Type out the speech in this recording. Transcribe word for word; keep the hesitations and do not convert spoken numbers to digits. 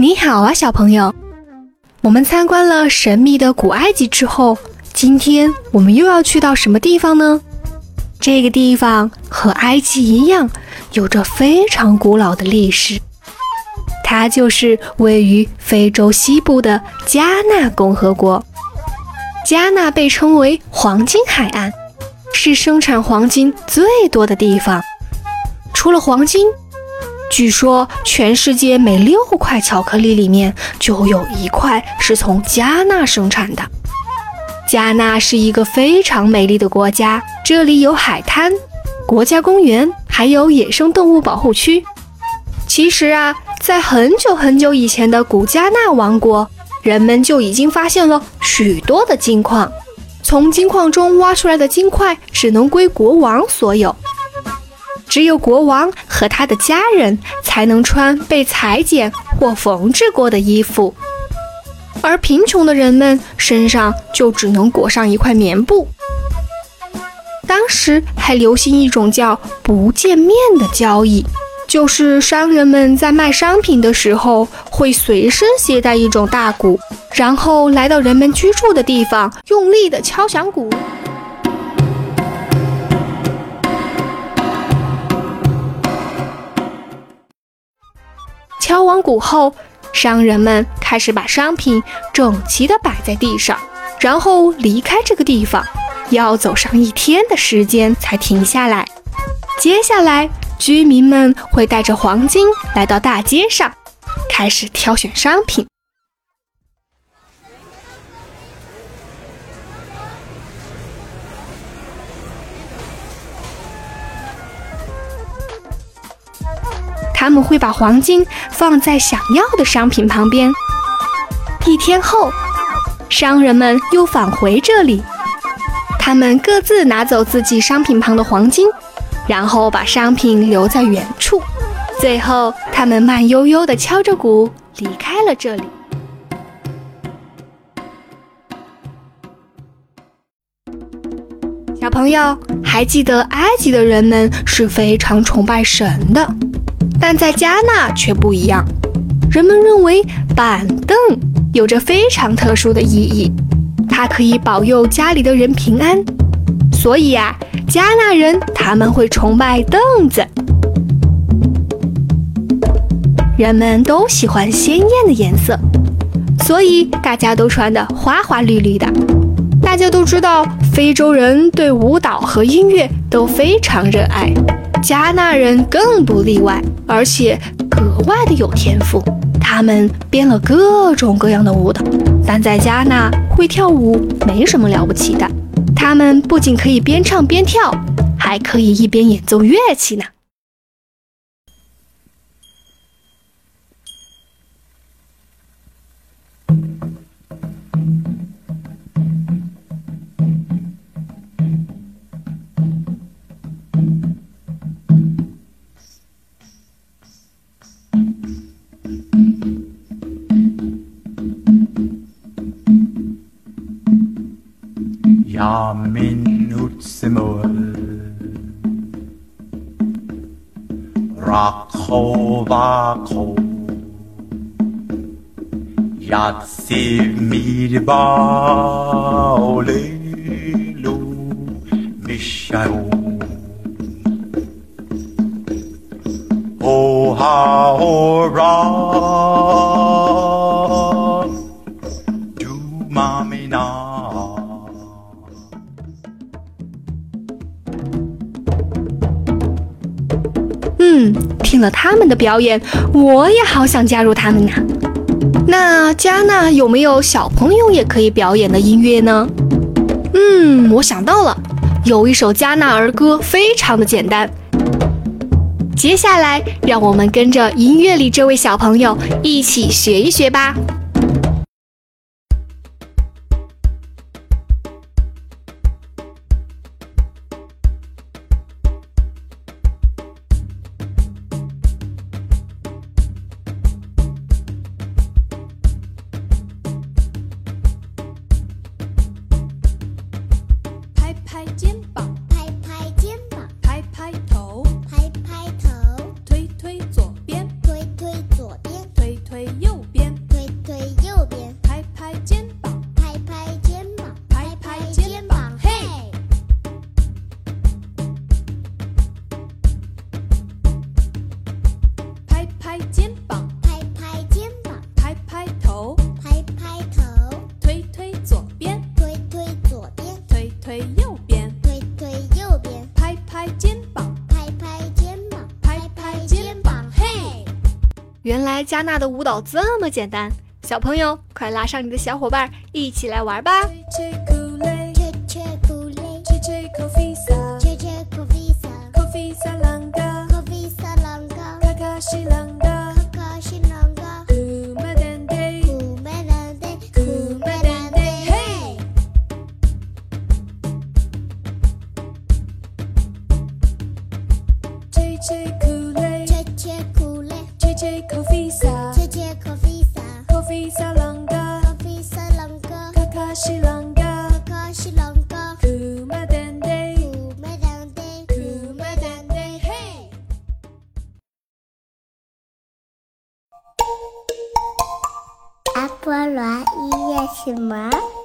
你好啊，小朋友。我们参观了神秘的古埃及之后，今天我们又要去到什么地方呢？这个地方和埃及一样，有着非常古老的历史。它就是位于非洲西部的加纳共和国。加纳被称为黄金海岸，是生产黄金最多的地方。除了黄金，据说全世界每六块巧克力里面就有一块是从加纳生产的。加纳是一个非常美丽的国家，这里有海滩、国家公园，还有野生动物保护区。其实啊，在很久很久以前的古加纳王国，人们就已经发现了许多的金矿，从金矿中挖出来的金块只能归国王所有。只有国王和他的家人才能穿被裁剪或缝制过的衣服，而贫穷的人们身上就只能裹上一块棉布。当时还流行一种叫不见面的交易，就是商人们在卖商品的时候会随身携带一种大鼓，然后来到人们居住的地方，用力地敲响鼓。敲完鼓后，商人们开始把商品整齐地摆在地上，然后离开这个地方，要走上一天的时间才停下来。接下来，居民们会带着黄金来到大街上，开始挑选商品。他们会把黄金放在想要的商品旁边。一天后，商人们又返回这里，他们各自拿走自己商品旁的黄金，然后把商品留在原处。最后，他们慢悠悠地敲着鼓离开了这里。小朋友，还记得埃及的人们是非常崇拜神的，但在加纳却不一样，人们认为板凳有着非常特殊的意义，它可以保佑家里的人平安。所以啊，加纳人他们会崇拜凳子。人们都喜欢鲜艳的颜色，所以大家都穿得花花绿绿的。大家都知道，非洲人对舞蹈和音乐都非常热爱，加纳人更不例外，而且格外的有天赋。他们编了各种各样的舞蹈，但在加纳会跳舞没什么了不起的。他们不仅可以边唱边跳，还可以一边演奏乐器呢。Yamin utsimol Rakovako Yatsiv mirba Olelu Mishayo Ohaora Dumamina。嗯，听了他们的表演，我也好想加入他们呢。那加纳有没有小朋友也可以表演的音乐呢？嗯，我想到了，有一首加纳儿歌，非常的简单。接下来，让我们跟着音乐里这位小朋友一起学一学吧。拍肩膀，拍拍肩膀，拍拍头，拍拍头，推推左边，推推左边，推推右边。原来加纳的舞蹈这么简单，小朋友快拉上你的小伙伴一起来玩吧。阿波罗音乐启蒙。